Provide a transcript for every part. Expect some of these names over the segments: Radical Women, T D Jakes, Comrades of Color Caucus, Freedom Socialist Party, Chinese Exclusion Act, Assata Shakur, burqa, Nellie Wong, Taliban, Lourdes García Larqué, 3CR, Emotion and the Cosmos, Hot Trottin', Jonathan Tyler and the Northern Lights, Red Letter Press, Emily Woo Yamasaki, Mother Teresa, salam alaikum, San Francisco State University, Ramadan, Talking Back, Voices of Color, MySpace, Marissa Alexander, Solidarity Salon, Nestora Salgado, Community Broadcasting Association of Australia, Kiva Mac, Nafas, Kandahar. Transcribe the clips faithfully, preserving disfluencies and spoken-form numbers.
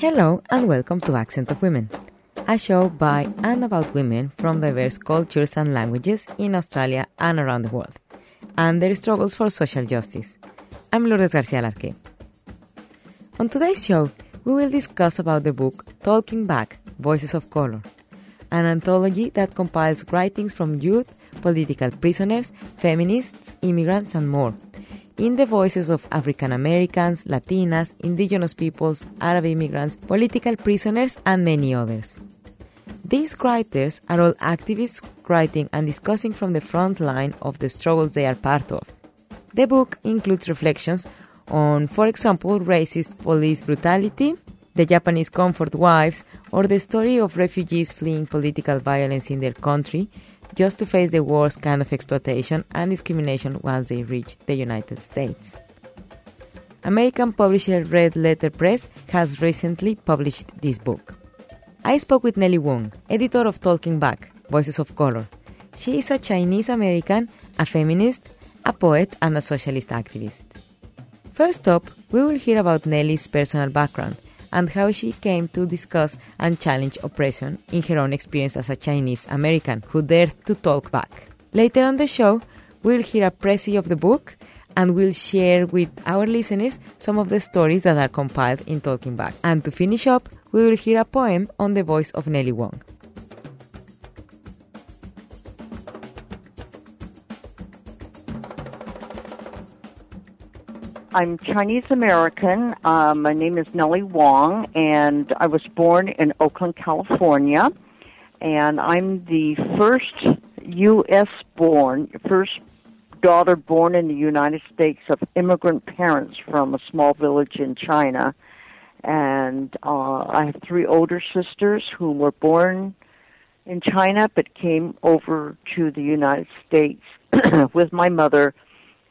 Hello and welcome to Accent of Women, a show by and about women from diverse cultures and languages in Australia and around the world, and their struggles for social justice. I'm Lourdes García Larqué. On today's show, we will discuss about the book Talking Back, Voices of Color, an anthology that compiles writings from youth, political prisoners, feminists, immigrants, and more, in the voices of African Americans, Latinas, indigenous peoples, Arab immigrants, political prisoners, and many others. These writers are all activists writing and discussing from the front line of the struggles they are part of. The book includes reflections on, for example, racist police brutality, the Japanese comfort wives, or the story of refugees fleeing political violence in their country, just to face the worst kind of exploitation and discrimination once they reach the United States. American publisher Red Letter Press has recently published this book. I spoke with Nellie Wong, editor of Talking Back, Voices of Color. She is a Chinese American, a feminist, a poet, and a socialist activist. First up, we will hear about Nellie's personal background and how she came to discuss and challenge oppression in her own experience as a Chinese American who dared to talk back. Later on the show, we'll hear a preview of the book and we'll share with our listeners some of the stories that are compiled in Talking Back. And to finish up, we will hear a poem on the voice of Nellie Wong. I'm Chinese American. Uh, my name is Nellie Wong, and I was born in Oakland, California. And I'm the first U S born, first daughter born in the United States of immigrant parents from a small village in China. And uh, I have three older sisters who were born in China but came over to the United States with my mother.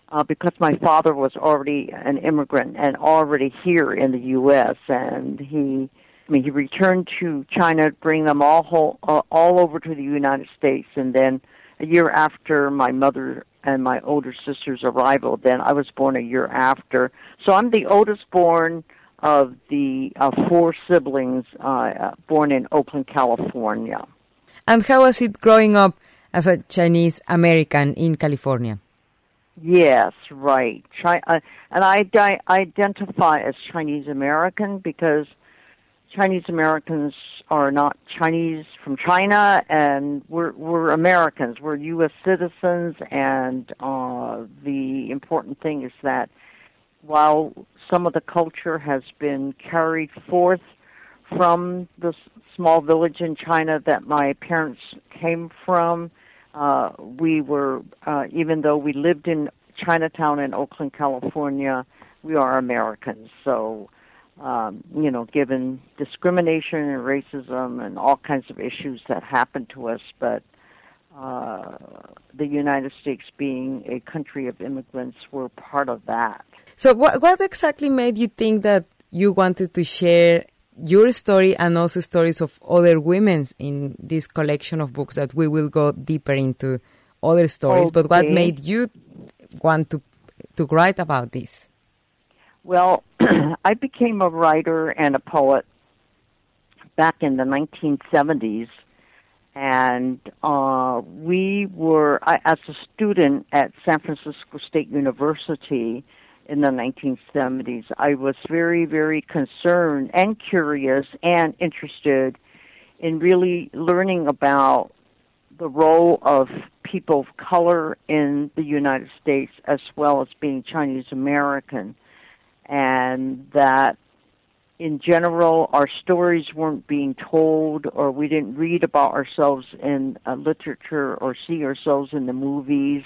Uh, because my father was already an immigrant and already here in the U S and he, I mean, he returned to China, bring them all whole, uh, all over to the United States, and then a year after my mother and my older sister's arrival, then I was born a year after. So I'm the oldest born of the uh, four siblings uh, born in Oakland, California. And how was it growing up as a Chinese American in California? Yes, right. Chi- uh, and I di- identify as Chinese American because Chinese Americans are not Chinese from China, and we're we're Americans. We're U S citizens, and uh, the important thing is that while some of the culture has been carried forth from the small village in China that my parents came from, Uh, we were, uh, even though we lived in Chinatown in Oakland, California, we are Americans. So, um, you know, given discrimination and racism and all kinds of issues that happened to us, but uh, the United States being a country of immigrants, we're part of that. So what, what exactly made you think that you wanted to share your story and also stories of other women's in this collection of books that we will go deeper into other stories? Okay. But what made you want to to write about this? Well, I became a writer and a poet back in the nineteen seventies. And uh, we were, I, as a student at San Francisco State University, in the nineteen seventies, I was very, very concerned and curious and interested in really learning about the role of people of color in the United States as well as being Chinese American, and that in general our stories weren't being told, or we didn't read about ourselves in uh, literature or see ourselves in the movies.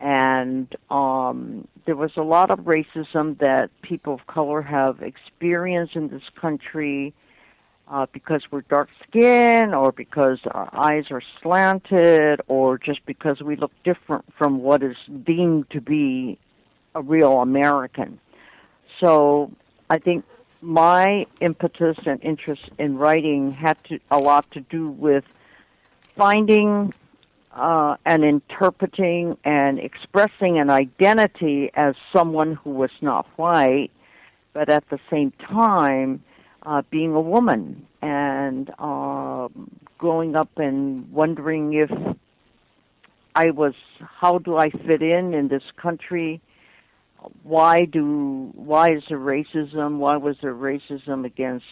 And um, there was a lot of racism that people of color have experienced in this country uh, because we're dark skinned, or because our eyes are slanted, or just because we look different from what is deemed to be a real American. So I think my impetus and interest in writing had to, a lot to do with finding Uh, and interpreting and expressing an identity as someone who was not white, but at the same time uh, being a woman and uh, growing up and wondering if I was, how do I fit in in this country? Why do, why is there racism? Why was there racism against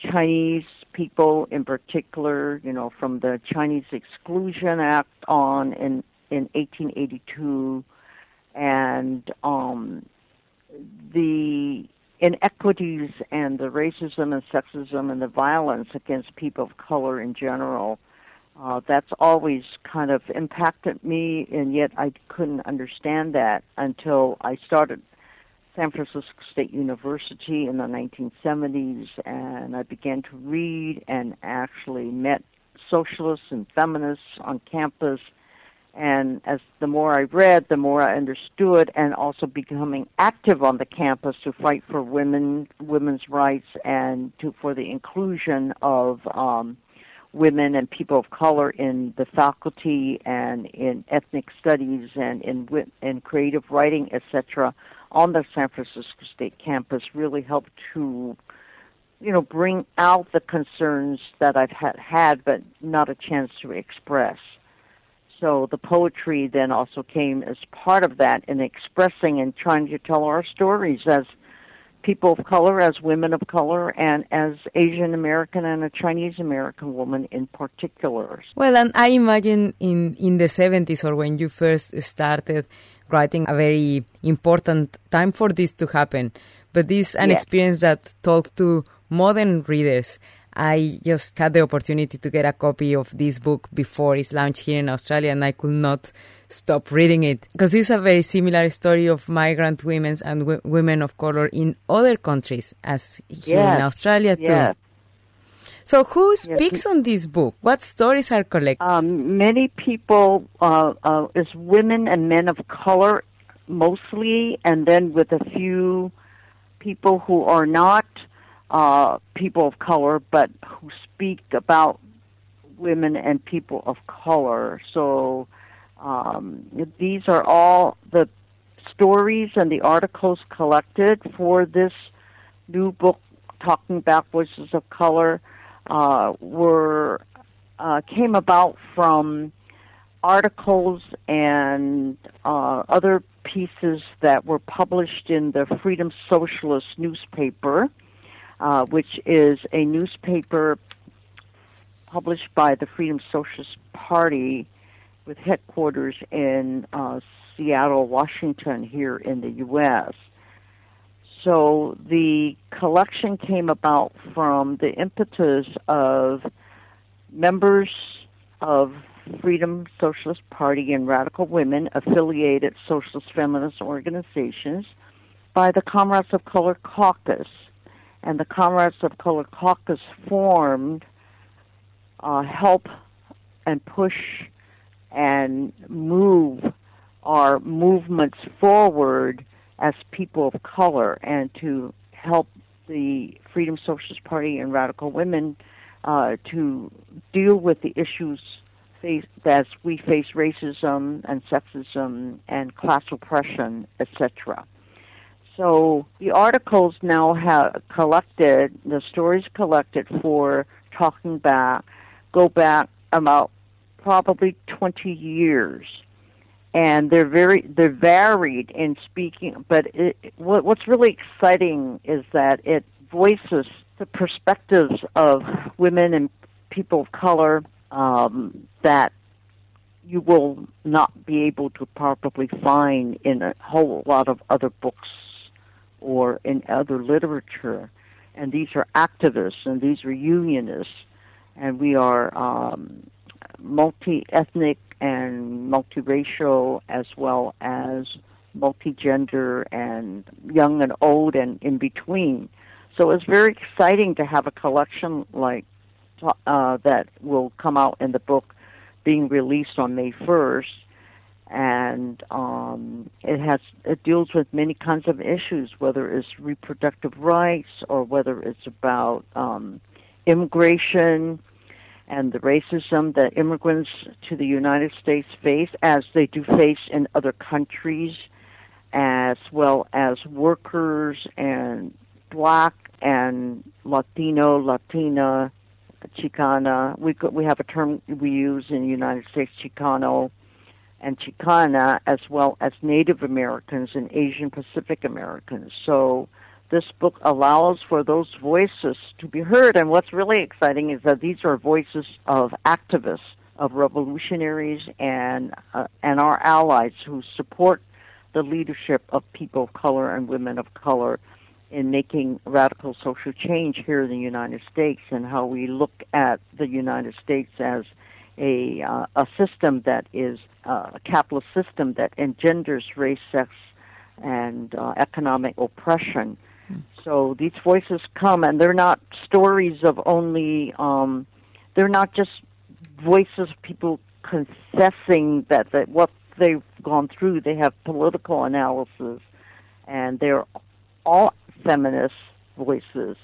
Chinese people in particular, you know, from the Chinese Exclusion Act on in, in eighteen eighty-two, and um, the inequities and the racism and sexism and the violence against people of color in general. Uh, that's always kind of impacted me, and yet I couldn't understand that until I started San Francisco State University in the nineteen seventies, and I began to read and actually met socialists and feminists on campus. And as the more I read, the more I understood, and also becoming active on the campus to fight for women, women's rights, and to for the inclusion of um, women and people of color in the faculty and in ethnic studies and in in creative writing, et cetera, on the San Francisco State campus really helped to, you know, bring out the concerns that I've had, had but not a chance to express. So the poetry then also came as part of that in expressing and trying to tell our stories as people of color, as women of color, and as Asian American and a Chinese American woman in particular. Well, and I imagine in, in the seventies or when you first started writing, a very important time for this to happen. But this is an yes. experience that talked to modern readers. I just had the opportunity to get a copy of this book before its launch here in Australia, and I could not stop reading it because it's a very similar story of migrant women and w- women of color in other countries, as here yes. in Australia yes. too. So who speaks yes. on this book? What stories are collected? Um, many people, uh, uh, it's women and men of color mostly, and then with a few people who are not Uh, people of color, but who speak about women and people of color. So um, these are all the stories and the articles collected for this new book, Talking Back, Voices of Color, uh, were uh, came about from articles and uh, other pieces that were published in the Freedom Socialist newspaper, Uh, which is a newspaper published by the Freedom Socialist Party with headquarters in uh, Seattle, Washington, here in the U S. So the collection came about from the impetus of members of Freedom Socialist Party and Radical Women, affiliated socialist feminist organizations, by the Comrades of Color Caucus. And the Comrades of Color Caucus formed uh, help and push and move our movements forward as people of color, and to help the Freedom Socialist Party and Radical Women uh, to deal with the issues face- as we face racism and sexism and class oppression, et cetera. So the articles now have collected, the stories collected for Talking Back, go back about probably twenty years, and they're very they're varied in speaking. But it, what, what's really exciting is that it voices the perspectives of women and people of color um, that you will not be able to probably find in a whole lot of other books or in other literature. And these are activists, and these are unionists, and we are um, multi-ethnic and multiracial, as well as multigender and young and old and in between. So it's very exciting to have a collection like uh, that will come out in the book, being released on May first. And um, it has it deals with many kinds of issues, whether it's reproductive rights or whether it's about um, immigration and the racism that immigrants to the United States face, as they do face in other countries, as well as workers and Black and Latino, Latina, Chicana. We we have a term we use in the United States, Chicano and Chicana, as well as Native Americans and Asian Pacific Americans. So this book allows for those voices to be heard. And what's really exciting is that these are voices of activists, of revolutionaries, and uh, and our allies who support the leadership of people of color and women of color in making radical social change here in the United States, and how we look at the United States as a uh, a system that is uh, a capitalist system that engenders race, sex, and uh, economic oppression. Mm-hmm. So these voices come, and they're not stories of only, um, they're not just voices of people confessing that, that what they've gone through. They have political analysis, and they're all feminist voices,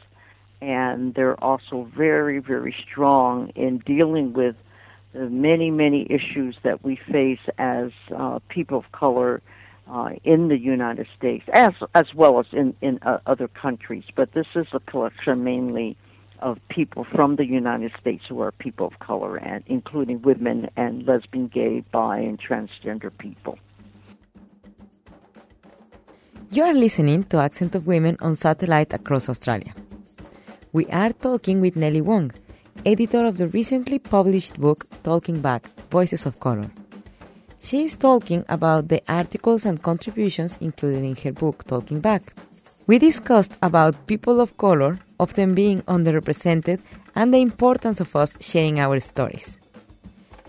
and they're also very, very strong in dealing with the many, many issues that we face as uh, people of color uh, in the United States, as as well as in, in uh, other countries. But this is a collection mainly of people from the United States who are people of color, and including women and lesbian, gay, bi, and transgender people. You are listening to Accent of Women on satellite across Australia. We are talking with Nellie Wong, editor of the recently published book Talking Back, Voices of Color. She is talking about the articles and contributions included in her book Talking Back. We discussed about people of color often being underrepresented and the importance of us sharing our stories.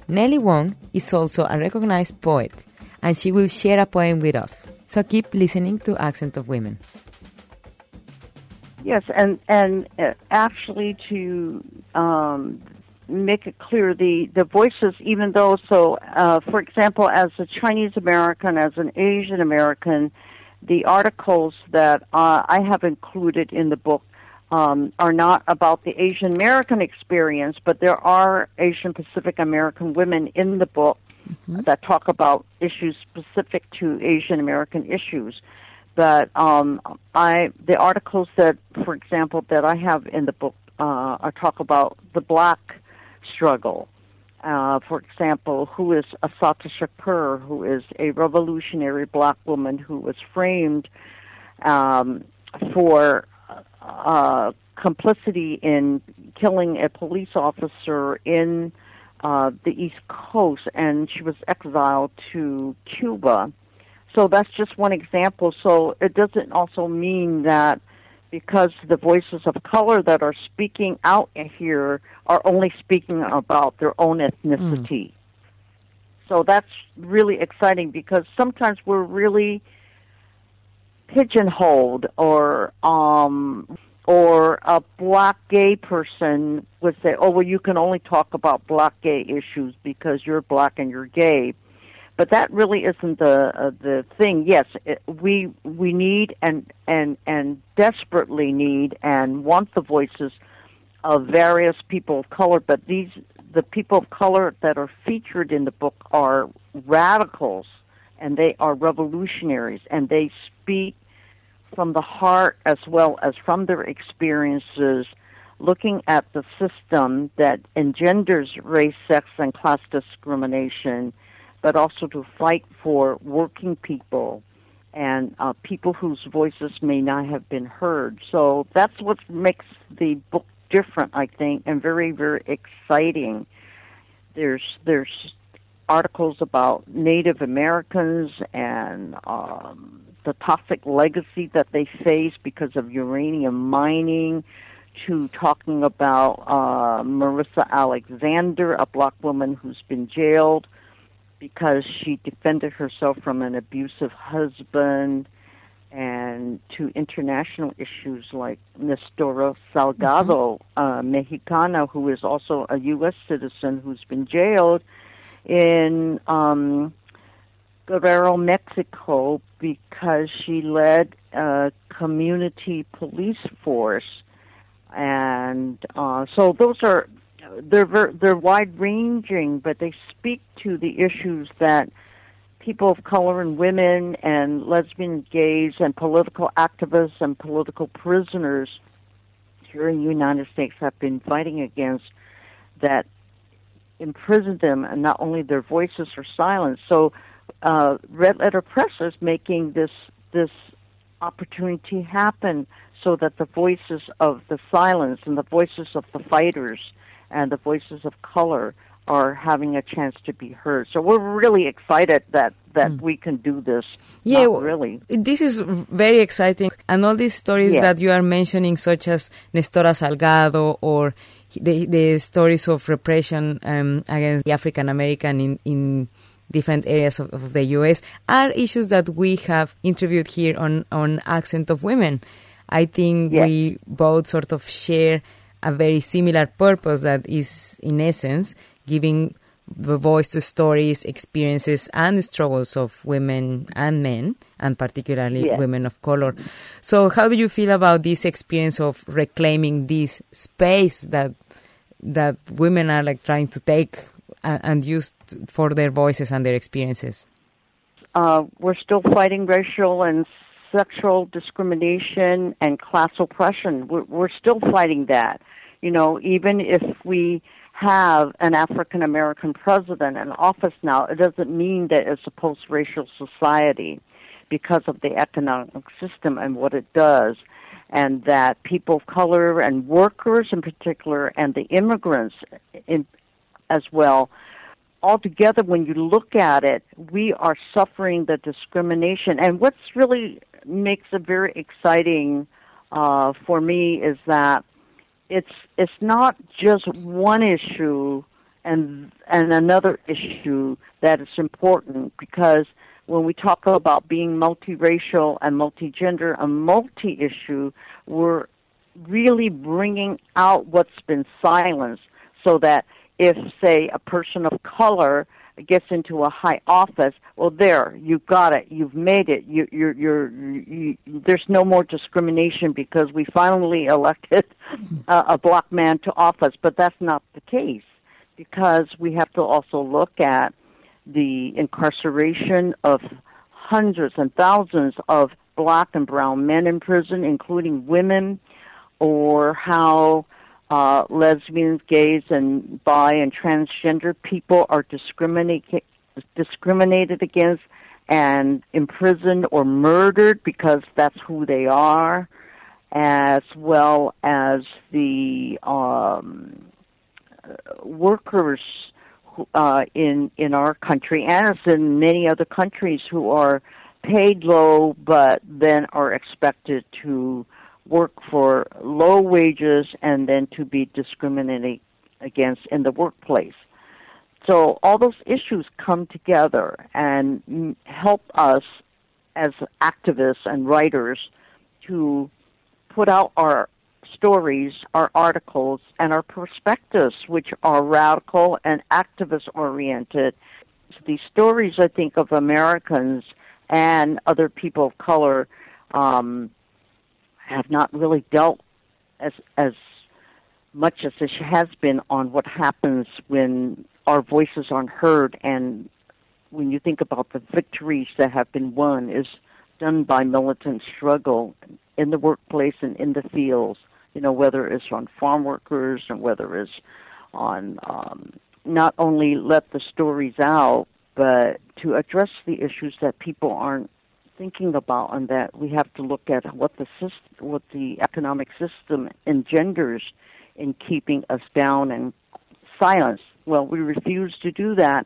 Nellie Wong is also a recognized poet, and she will share a poem with us. So keep listening to Accent of Women. Yes, and and actually to um, make it clear, the, the voices, even though, so uh, for example, as a Chinese American, as an Asian American, the articles that uh, I have included in the book um, are not about the Asian American experience, but there are Asian Pacific American women in the book. Mm-hmm. That talk about issues specific to Asian American issues. But um, I the articles that, for example, that I have in the book uh, are talk about the Black struggle. Uh, for example, who is Assata Shakur, who is a revolutionary Black woman who was framed um, for uh, complicity in killing a police officer in Uh, the East Coast, and she was exiled to Cuba. So that's just one example. So it doesn't also mean that because the voices of color that are speaking out here are only speaking about their own ethnicity. Mm. So that's really exciting, because sometimes we're really pigeonholed, or um Or a Black gay person would say, oh, well, you can only talk about Black gay issues because you're Black and you're gay. But that really isn't the uh, the thing. Yes, it, we we need and, and, and desperately need and want the voices of various people of color, but these the people of color that are featured in the book are radicals, and they are revolutionaries, and they speak from the heart as well as from their experiences, looking at the system that engenders race, sex, and class discrimination, but also to fight for working people and uh, people whose voices may not have been heard. So that's what makes the book different, I think, and very, very exciting. There's there's articles about Native Americans and um, the toxic legacy that they face because of uranium mining, to talking about uh, Marissa Alexander, a Black woman who's been jailed because she defended herself from an abusive husband, and to international issues like Nestora Salgado, mm-hmm. uh, Mexicana, who is also a U S citizen who's been jailed in um, Guerrero, Mexico, because she led a community police force, and uh, so those are they're they're wide ranging, but they speak to the issues that people of color and women and lesbian, gays, and political activists and political prisoners here in the United States have been fighting against that imprisoned them, and not only their voices are silenced. So uh, Red Letter Press is making this this opportunity happen so that the voices of the silenced and the voices of the fighters and the voices of color are having a chance to be heard. So we're really excited that, that mm. we can do this. Yeah, Not really. This is very exciting. And all these stories yeah. that you are mentioning, such as Nestora Salgado or the, the stories of repression um, against the African American in, in different areas of, of the U S, are issues that we have interviewed here on, on Accent of Women. I think yes. we both sort of share a very similar purpose that is, in essence, giving the voice to stories, experiences, and struggles of women and men, and particularly yeah. women of color. So how do you feel about this experience of reclaiming this space that that women are like trying to take and, and use for their voices and their experiences? Uh, we're still fighting racial and sexual discrimination and class oppression. We're, we're still fighting that. You know, even if we have an African-American president in office now, it doesn't mean that it's a post-racial society because of the economic system and what it does, and that people of color and workers in particular and the immigrants in, as well, altogether when you look at it, we are suffering the discrimination. And what's really makes it very exciting uh, for me is that It's it's not just one issue and and another issue that is important, because when we talk about being multiracial and multigender and multi-issue, we're really bringing out what's been silenced, so that if, say, a person of color gets into a high office, well, there, you've got it, you've made it. You, you're, you're, you, there's no more discrimination because we finally elected uh, a black man to office. But that's not the case, because we have to also look at the incarceration of hundreds and thousands of black and brown men in prison, including women, or how Uh, lesbians, gays, and bi and transgender people are discriminate, discriminated against and imprisoned or murdered because that's who they are, as well as the um, workers who, uh, in, in our country, and in many other countries, who are paid low but then are expected to work for low wages and then to be discriminated against in the workplace. So all those issues come together and help us as activists and writers to put out our stories, our articles, and our perspectives, which are radical and activist-oriented. So these stories, I think, of Americans and other people of color um, have not really dealt as as much as it has been on what happens when our voices aren't heard. And when you think about the victories that have been won, is done by militant struggle in the workplace and in the fields, you know, whether it's on farm workers and whether it's on um, not only let the stories out, but to address the issues that people aren't thinking about, and that we have to look at what the system, what the economic system engenders in keeping us down and silence. Well, we refuse to do that,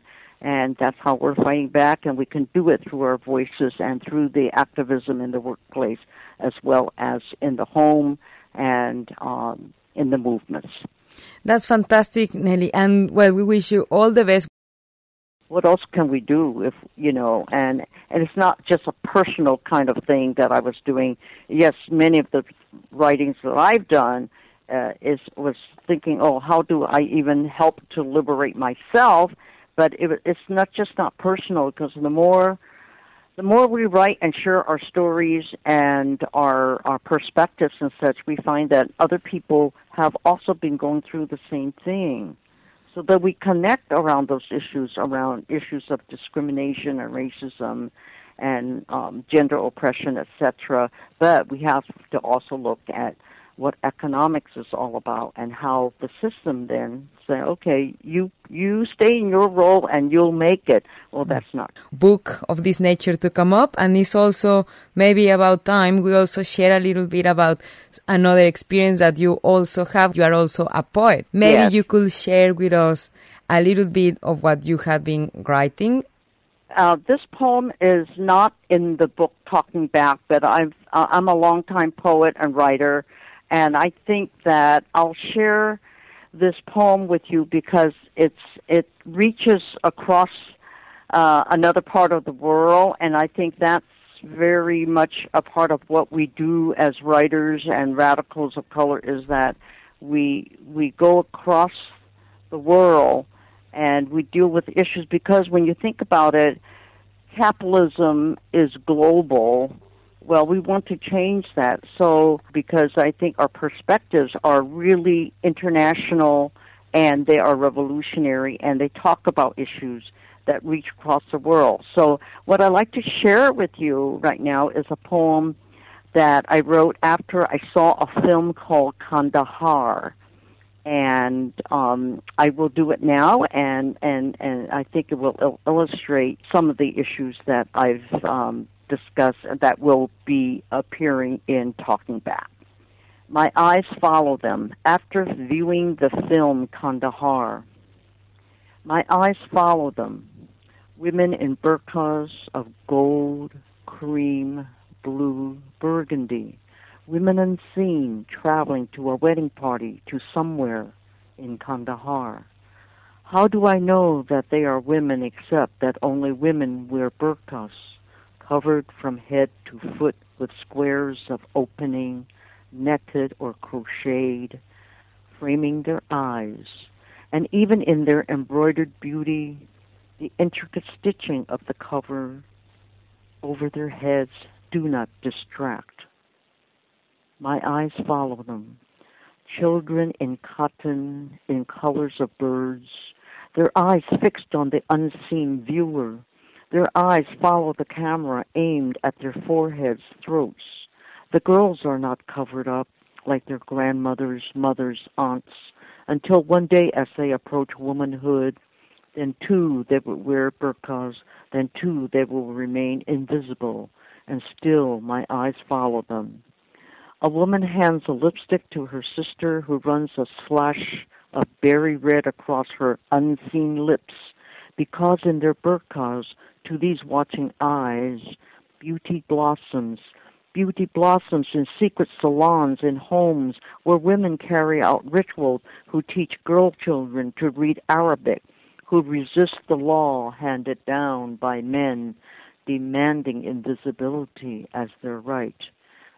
and that's how we're fighting back, and we can do it through our voices and through the activism in the workplace as well as in the home and um, in the movements. That's fantastic, Nellie, and well, we wish you all the best. What else can we do if, you know, and, and it's not just a personal kind of thing that I was doing. Yes, many of the writings that I've done uh, is was thinking, oh, how do I even help to liberate myself? But it, it's not just not personal, because the more the more we write and share our stories and our, our perspectives and such, we find that other people have also been going through the same thing. so that we connect around those issues, around issues of discrimination and racism and um, gender oppression, et cetera. But we have to also look at what economics is all about and how the system then say, okay, you you stay in your role and you'll make it. Well, that's not. Book of this nature to come up, and it's also maybe about time we also share a little bit about another experience that you also have. You are also a poet. Maybe yes. You could share with us a little bit of what you have been writing. Uh, this poem is not in the book Talking Back, but I've, uh, I'm a longtime poet and writer, and I think that I'll share this poem with you because it's it reaches across uh, another part of the world, and I think that's very much a part of what we do as writers and radicals of color, is that we we go across the world and we deal with issues, because when you think about it, capitalism is global. Well, we want to change that, so because I think our perspectives are really international and they are revolutionary and they talk about issues that reach across the world. So what I'd like to share with you right now is a poem that I wrote after I saw a film called Kandahar. And um, I will do it now, and, and, and I think it will il- illustrate some of the issues that I've um, discussed that will be appearing in Talking Back. My eyes follow them after viewing the film Kandahar. My eyes follow them, women in burqas of gold, cream, blue, burgundy, women unseen traveling to a wedding party to somewhere in Kandahar. How do I know that they are women except that only women wear burqas, covered from head to foot with squares of opening, netted or crocheted, framing their eyes, and even in their embroidered beauty, the intricate stitching of the cover over their heads do not distract. My eyes follow them, children in cotton, in colors of birds, their eyes fixed on the unseen viewer. Their eyes follow the camera aimed at their foreheads, throats. The girls are not covered up like their grandmothers, mothers, aunts, until one day as they approach womanhood, then too they will wear burqas, then too they will remain invisible, and still my eyes follow them. A woman hands a lipstick to her sister who runs a slash of berry red across her unseen lips, because in their burqas, to these watching eyes, beauty blossoms. Beauty blossoms in secret salons, in homes where women carry out rituals, who teach girl children to read Arabic, who resist the law handed down by men, demanding invisibility as their right.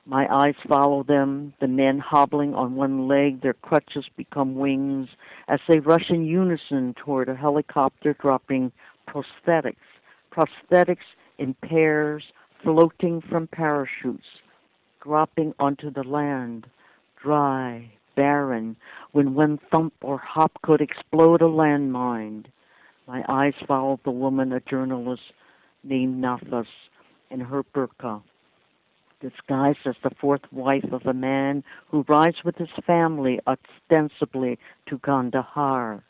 My eyes follow them, the men hobbling on one leg, their crutches become wings, as they rush in unison toward a helicopter dropping prosthetics. Prosthetics in pairs, floating from parachutes, dropping onto the land, dry, barren, when one thump or hop could explode a landmine. My eyes follow the woman, a journalist named Nafas, in her burqa, disguised as the fourth wife of a man who rides with his family ostensibly to Kandahar.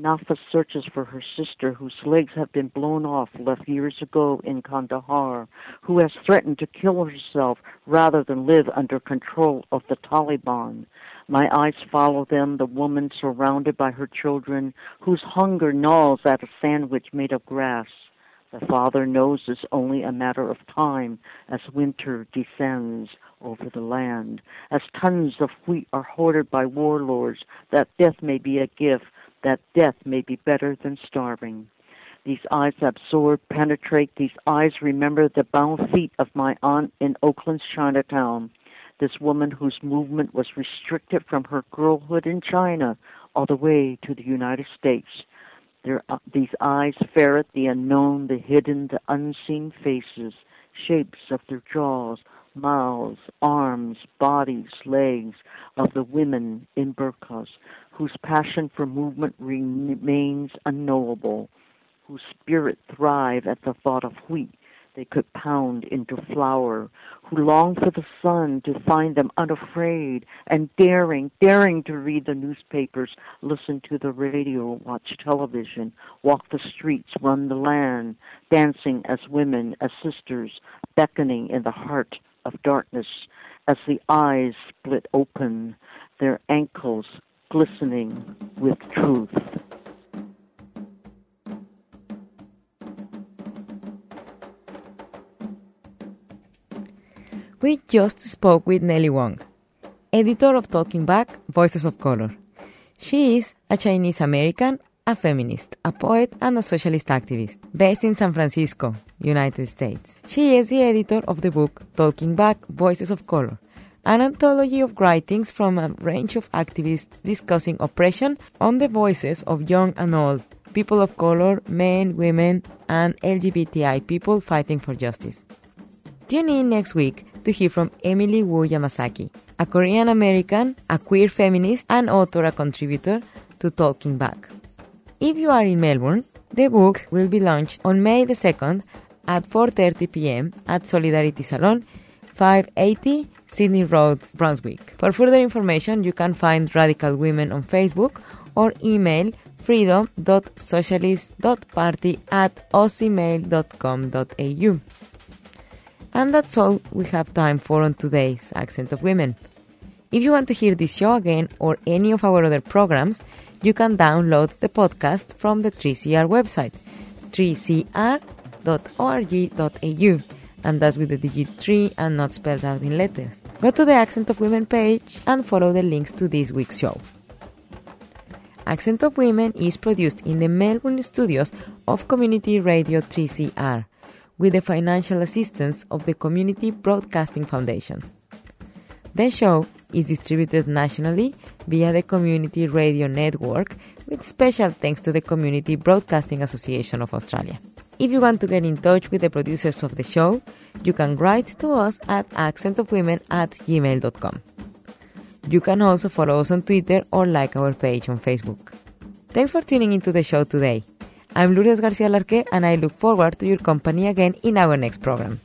Nafas searches for her sister, whose legs have been blown off, left years ago in Kandahar, who has threatened to kill herself rather than live under control of the Taliban. My eyes follow them, the woman surrounded by her children, whose hunger gnaws at a sandwich made of grass. The father knows it's only a matter of time as winter descends over the land, as tons of wheat are hoarded by warlords, that death may be a gift, that death may be better than starving. These eyes absorb, penetrate. These eyes remember the bound feet of my aunt in Oakland's Chinatown, this woman whose movement was restricted from her girlhood in China all the way to the United States. Their, uh, these eyes ferret the unknown, the hidden, the unseen faces, shapes of their jaws, mouths, arms, bodies, legs of the women in burqas whose passion for movement remains unknowable, whose spirit thrive at the thought of wheat they could pound into flour, who long for the sun to find them unafraid and daring, daring to read the newspapers, listen to the radio, watch television, walk the streets, run the land, dancing as women, as sisters, beckoning in the heart of darkness, as the eyes split open, their ankles glistening with truth. We just spoke with Nellie Wong, editor of Talking Back, Voices of Color. She is a Chinese-American, a feminist, a poet, and a socialist activist, based in San Francisco, United States. She is the editor of the book Talking Back, Voices of Color, an anthology of writings from a range of activists discussing oppression on the voices of young and old, people of color, men, women, and L G B T I people fighting for justice. Tune in next week to hear from Emily Woo Yamasaki, a Korean-American, a queer feminist, and author, a contributor to Talking Back. If you are in Melbourne, the book will be launched on May the second at four thirty p m at Solidarity Salon, five eighty Sydney Road, Brunswick. For further information, you can find Radical Women on Facebook or email freedom dot socialist dot party at o c mail dot com dot a u. And that's all we have time for on today's Accent of Women. If you want to hear this show again or any of our other programs, you can download the podcast from the three C R website, three c r dot org dot a u, and that's with the digit three and not spelled out in letters. Go to the Accent of Women page and follow the links to this week's show. Accent of Women is produced in the Melbourne studios of Community Radio three C R, with the financial assistance of the Community Broadcasting Foundation. The show is distributed nationally via the Community Radio Network, with special thanks to the Community Broadcasting Association of Australia. If you want to get in touch with the producers of the show, you can write to us at accent of women at gmail dot com. You can also follow us on Twitter or like our page on Facebook. Thanks for tuning into the show today. I'm Lourdes García Larqué, and I look forward to your company again in our next program.